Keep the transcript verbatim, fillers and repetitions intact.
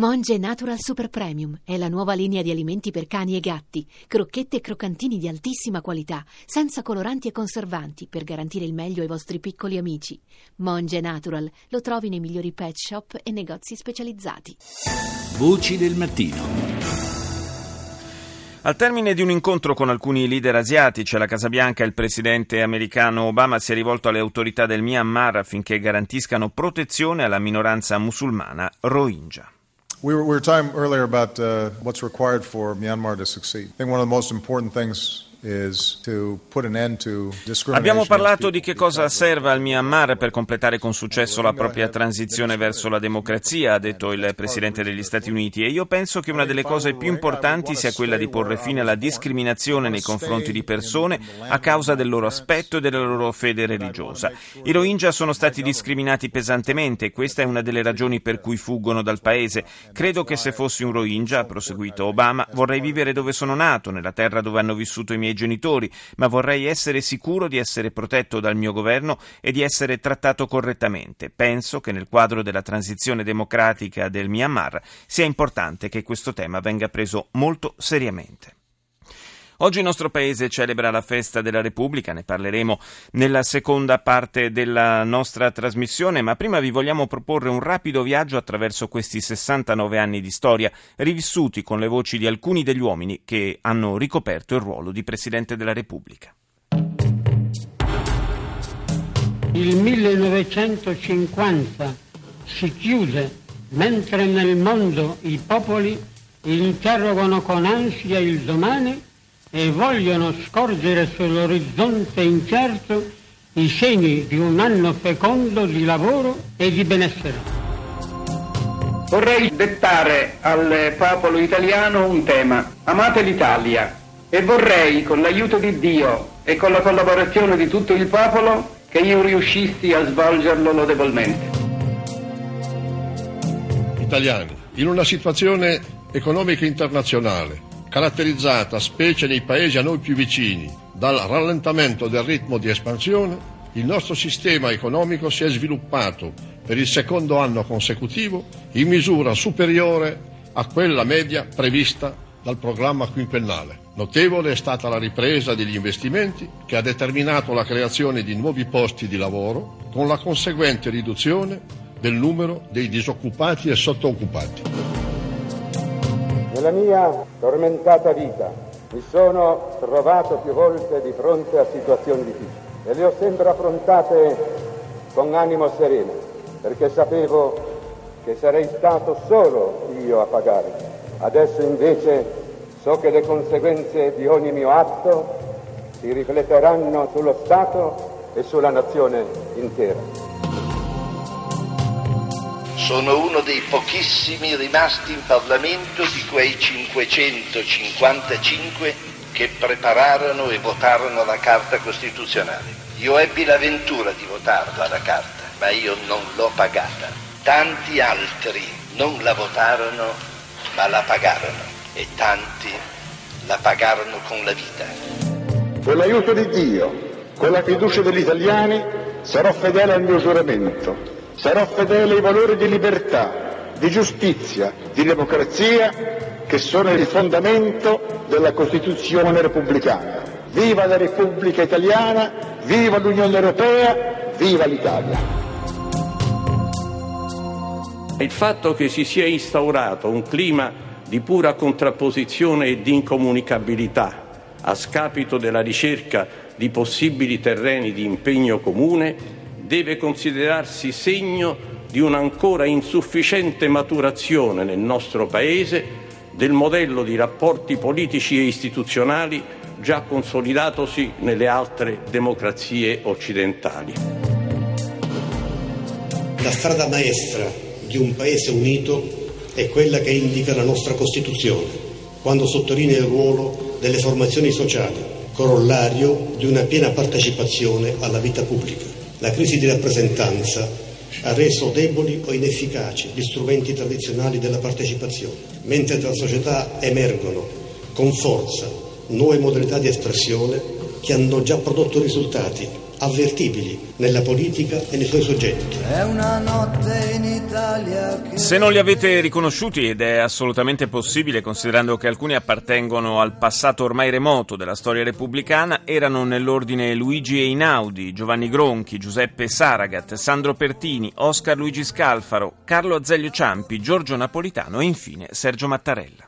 Monge Natural Super Premium è la nuova linea di alimenti per cani e gatti, crocchette e croccantini di altissima qualità, senza coloranti e conservanti, per garantire il meglio ai vostri piccoli amici. Monge Natural lo trovi nei migliori pet shop e negozi specializzati. Voci del mattino. Al termine di un incontro con alcuni leader asiatici alla Casa Bianca, il presidente americano Obama si è rivolto alle autorità del Myanmar affinché garantiscano protezione alla minoranza musulmana Rohingya. We were, we were talking earlier about uh, what's required for Myanmar to succeed. I think one of the most important things Abbiamo parlato di che cosa serva al Myanmar per completare con successo la propria transizione verso la democrazia, ha detto il Presidente degli Stati Uniti, e io penso che una delle cose più importanti sia quella di porre fine alla discriminazione nei confronti di persone a causa del loro aspetto e della loro fede religiosa. I Rohingya sono stati discriminati pesantemente e questa è una delle ragioni per cui fuggono dal paese. Credo che se fossi un Rohingya, ha proseguito Obama, vorrei vivere dove sono nato, nella terra dove hanno vissuto i miei genitori, ma vorrei essere sicuro di essere protetto dal mio governo e di essere trattato correttamente. Penso che nel quadro della transizione democratica del Myanmar sia importante che questo tema venga preso molto seriamente. Oggi il nostro paese celebra la Festa della Repubblica, ne parleremo nella seconda parte della nostra trasmissione, ma prima vi vogliamo proporre un rapido viaggio attraverso questi sessantanove anni di storia, rivissuti con le voci di alcuni degli uomini che hanno ricoperto il ruolo di Presidente della Repubblica. Il millenovecentocinquanta si chiude, mentre nel mondo i popoli interrogano con ansia il domani e vogliono scorgere sull'orizzonte incerto i segni di un anno fecondo di lavoro e di benessere. Vorrei dettare al popolo italiano un tema: amate l'Italia, e vorrei, con l'aiuto di Dio e con la collaborazione di tutto il popolo, che io riuscissi a svolgerlo lodevolmente. Italiani, in una situazione economica internazionale caratterizzata, specie nei paesi a noi più vicini, dal rallentamento del ritmo di espansione, il nostro sistema economico si è sviluppato per il secondo anno consecutivo in misura superiore a quella media prevista dal programma quinquennale. Notevole è stata la ripresa degli investimenti, che ha determinato la creazione di nuovi posti di lavoro, con la conseguente riduzione del numero dei disoccupati e sottooccupati. Nella mia tormentata vita mi sono trovato più volte di fronte a situazioni difficili e le ho sempre affrontate con animo sereno, perché sapevo che sarei stato solo io a pagare. Adesso invece so che le conseguenze di ogni mio atto si rifletteranno sullo Stato e sulla nazione intera. Sono uno dei pochissimi rimasti in Parlamento di quei cinquecentocinquantacinque che prepararono e votarono la Carta Costituzionale. Io ebbi la ventura di votarla la Carta, ma io non l'ho pagata. Tanti altri non la votarono, ma la pagarono, e tanti la pagarono con la vita. Con l'aiuto di Dio, con la fiducia degli italiani, sarò fedele al mio giuramento. Sarò fedele ai valori di libertà, di giustizia, di democrazia, che sono il fondamento della Costituzione repubblicana. Viva la Repubblica Italiana, viva l'Unione Europea, viva l'Italia! Il fatto che si sia instaurato un clima di pura contrapposizione e di incomunicabilità, a scapito della ricerca di possibili terreni di impegno comune, deve considerarsi segno di un'ancora insufficiente maturazione nel nostro Paese del modello di rapporti politici e istituzionali già consolidatosi nelle altre democrazie occidentali. La strada maestra di un Paese unito è quella che indica la nostra Costituzione, quando sottolinea il ruolo delle formazioni sociali, corollario di una piena partecipazione alla vita pubblica. La crisi di rappresentanza ha reso deboli o inefficaci gli strumenti tradizionali della partecipazione, mentre tra società emergono con forza nuove modalità di espressione che hanno già prodotto risultati avvertibili nella politica e nei suoi soggetti. È una notte in Italia che... Se non li avete riconosciuti, ed è assolutamente possibile considerando che alcuni appartengono al passato ormai remoto della storia repubblicana, erano nell'ordine Luigi Einaudi, Giovanni Gronchi, Giuseppe Saragat, Sandro Pertini, Oscar Luigi Scalfaro, Carlo Azeglio Ciampi, Giorgio Napolitano e infine Sergio Mattarella.